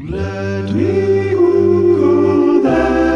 Let me Google that.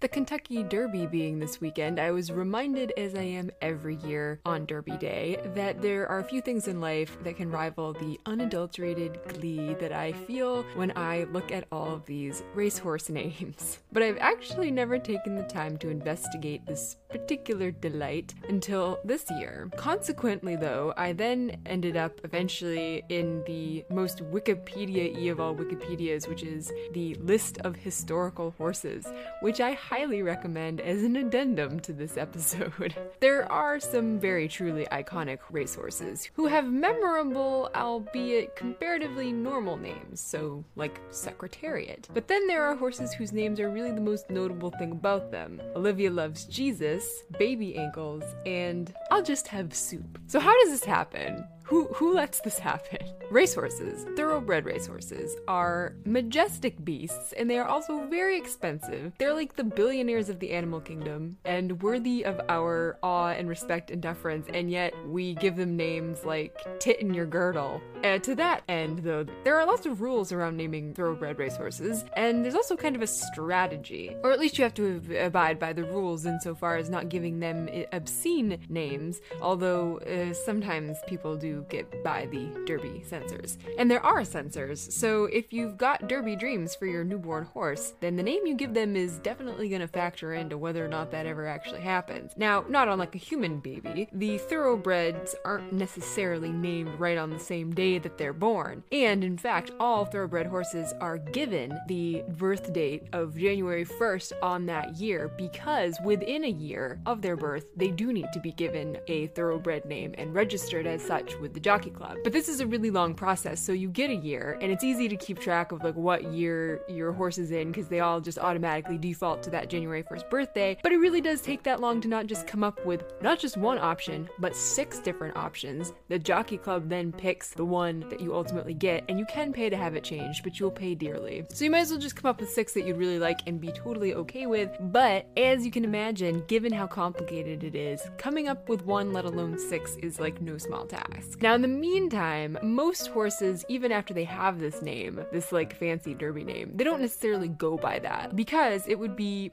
The Kentucky Derby being this weekend, I was reminded, as I am every year on Derby Day, that there are a few things in life that can rival the unadulterated glee that I feel when I look at all of these racehorse names. But I've actually never taken the time to investigate this particular delight until this year. Consequently, though, I then ended up eventually in the most Wikipedia-y of all Wikipedias, which is the list of historical horses, which I highly recommend as an addendum to this episode. There are some very truly iconic racehorses who have memorable, albeit comparatively normal names, so like Secretariat. But then there are horses whose names are really the most notable thing about them. Olivia Loves Jesus, Baby Ankles, and I'll Just Have Soup. So how does this happen? Who lets this happen? Racehorses, thoroughbred racehorses, are majestic beasts, and they are also very expensive. They're like the billionaires of the animal kingdom, and worthy of our awe and respect and deference, and yet we give them names like Tit in Your Girdle. And to that end, though, there are lots of rules around naming thoroughbred racehorses, and there's also kind of a strategy. Or at least you have to abide by the rules insofar as not giving them obscene names, although sometimes people do get by the Derby censors. And there are censors, so if you've got Derby dreams for your newborn horse, then the name you give them is definitely going to factor into whether or not that ever actually happens. Now, not unlike a human baby, the thoroughbreds aren't necessarily named right on the same day that they're born. And in fact, all thoroughbred horses are given the birth date of January 1st on that year, because within a year of their birth, they do need to be given a thoroughbred name and registered as such with the Jockey Club. But this is a really long process, so you get a year, and it's easy to keep track of like what year your horse is in, because they all just automatically default to that January 1st birthday. But it really does take that long to not just come up with not just one option, but 6 different options. The Jockey Club then picks the one that you ultimately get, and you can pay to have it changed, but you'll pay dearly. So you might as well just come up with 6 that you'd really like and be totally okay with. But as you can imagine, given how complicated it is, coming up with one, let alone 6, is like no small task. Now, in the meantime, most horses, even after they have this name, this like fancy Derby name, they don't necessarily go by that, because it would be,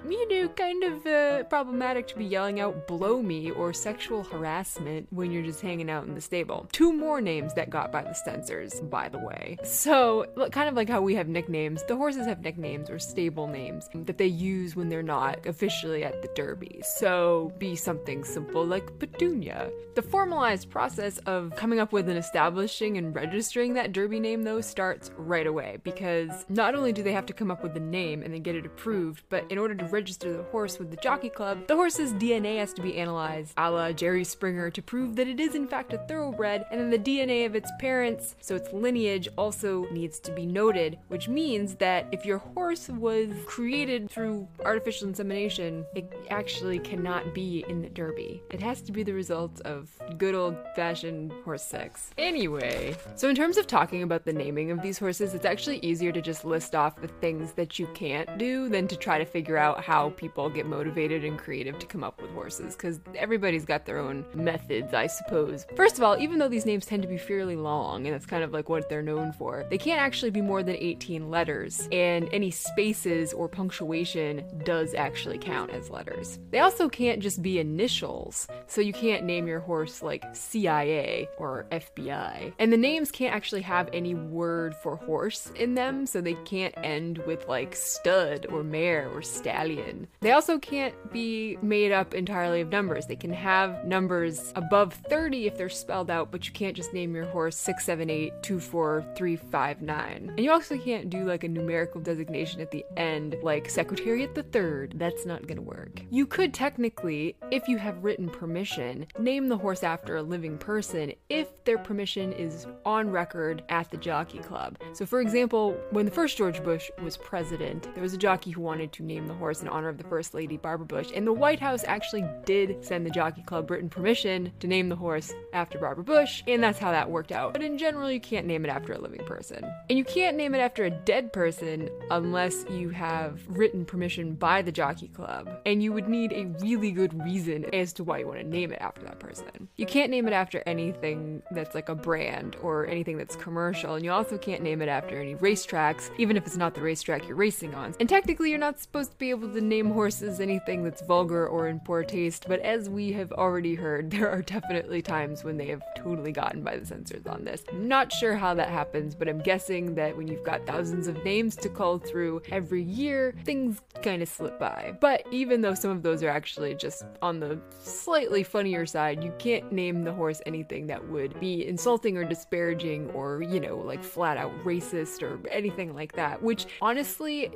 kind of problematic to be yelling out "blow me" or sexual harassment when you're just hanging out in the stable. 2 more names that got by the censors, by the way. So, kind of like how we have nicknames, the horses have nicknames or stable names that they use when they're not officially at the Derby. So, be something simple like Petunia. The formalized process of coming up with and establishing and registering that Derby name, though, starts right away, because not only do they have to come up with the name and then get it approved, but in order to register the horse with the Jockey Club, the horse's DNA has to be analyzed, a la Jerry Springer, to prove that it is in fact a thoroughbred, and then the DNA of its parents, so its lineage, also needs to be noted, which means that if your horse was created through artificial insemination, it actually cannot be in the Derby. It has to be the result of good old-fashioned horse sex. Anyway, so in terms of talking about the naming of these horses, it's actually easier to just list off the things that you can't do than to try to figure out how people get motivated and creative to come up with horses, because everybody's got their own methods, I suppose. First of all, even though these names tend to be fairly long, and that's kind of like what they're known for, they can't actually be more than 18 letters, and any spaces or punctuation does actually count as letters. They also can't just be initials, so you can't name your horse like CIA or FBI. And the names can't actually have any word for horse in them, so they can't end with like stud or mare or stallion. They also can't be made up entirely of numbers. They can have numbers above 30 if they're spelled out, but you can't just name your horse 678-24359. And you also can't do like a numerical designation at the end, like Secretariat the Third. That's not gonna work. You could technically, if you have written permission, name the horse after a living person if their permission is on record at the Jockey Club. So for example, when the first George Bush was president, there was a jockey who wanted to name the horse in honor of the First Lady, Barbara Bush, and the White House actually did send the Jockey Club written permission to name the horse after Barbara Bush, and that's how that worked out. But in general, you can't name it after a living person. And you can't name it after a dead person unless you have written permission by the Jockey Club, and you would need a really good reason as to why you want to name it after that person. You can't name it after anything that's like a brand or anything that's commercial, and you also can't name it after any racetracks, even if it's not the racetrack you're racing on. And technically, you're not supposed to be able to name horses anything that's vulgar or in poor taste, but as we have already heard, there are definitely times when they have totally gotten by the censors on this. I'm not sure how that happens, but I'm guessing that when you've got thousands of names to cull through every year, things kind of slip by. But even though some of those are actually just on the slightly funnier side, you can't name the horse anything that would be insulting or disparaging or, you know, like flat out racist or anything like that, which honestly,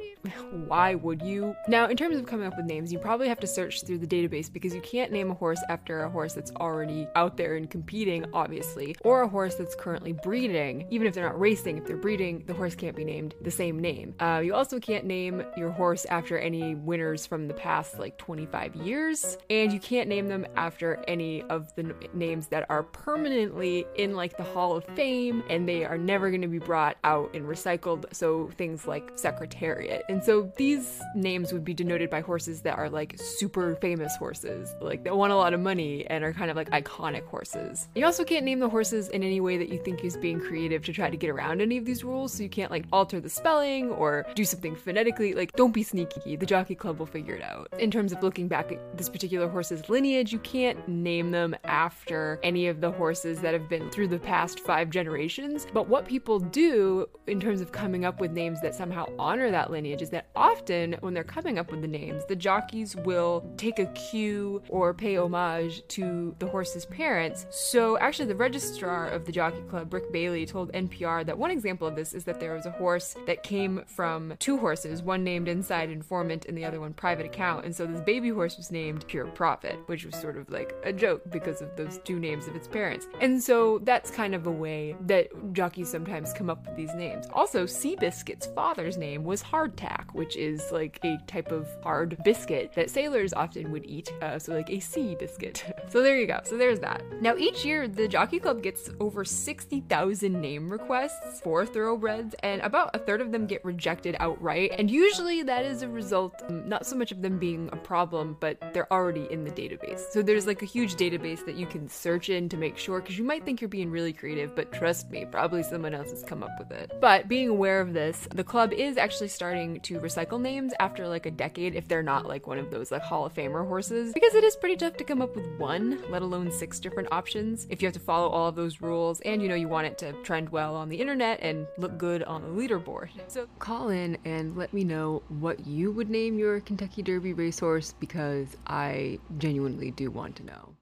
why would you? Now, in terms of coming up with names, you probably have to search through the database because you can't name a horse after a horse that's already out there and competing, obviously, or a horse that's currently breeding. Even if they're not racing, if they're breeding, the horse can't be named the same name. You also can't name your horse after any winners from the past like 25 years, and you can't name them after any of the names that are permanently in like the Hall of Fame, and they are never going to be brought out and recycled, so things like Secretariat. And so these names would be denoted by horses that are like super famous horses, like that won a lot of money and are kind of like iconic horses. You also can't name the horses in any way that you think is being creative to try to get around any of these rules, so you can't like alter the spelling or do something phonetically. Like, don't be sneaky, the Jockey Club will figure it out. In terms of looking back at this particular horse's lineage, you can't name them after any of the horses that have been through the past 5 generations, but what people do in terms of coming up with names that somehow honor that lineage is that often when they're coming up with the names, the jockeys will take a cue or pay homage to the horse's parents. So actually the registrar of the Jockey Club, Rick Bailey, told NPR that one example of this is that there was a horse that came from 2 horses, one named Inside Informant and the other one Private Account, and so this baby horse was named Pure Profit, which was sort of like a joke because of those 2 names of its parents. And so that's kind of a way that jockeys sometimes come up with these names. Also, Seabiscuit's father's name was Hardtack, which is like a type of hard biscuit that sailors often would eat, so like a sea biscuit. So there you go, so there's that. Now each year the Jockey Club gets over 60,000 name requests for thoroughbreds, and about a third of them get rejected outright, and usually that is a result not so much of them being a problem, but they're already in the database. So there's like a huge database that you can search in to make sure, because you might think you're being really creative, but trust me, probably someone else has come up with it. But being aware of this, the club is actually starting to recycle names after like a decade if they're not like one of those like Hall of Famer horses, because it is pretty tough to come up with one, let alone 6 different options if you have to follow all of those rules, and you know you want it to trend well on the internet and look good on the leaderboard. So call in and let me know what you would name your Kentucky Derby racehorse, because I genuinely do want to know.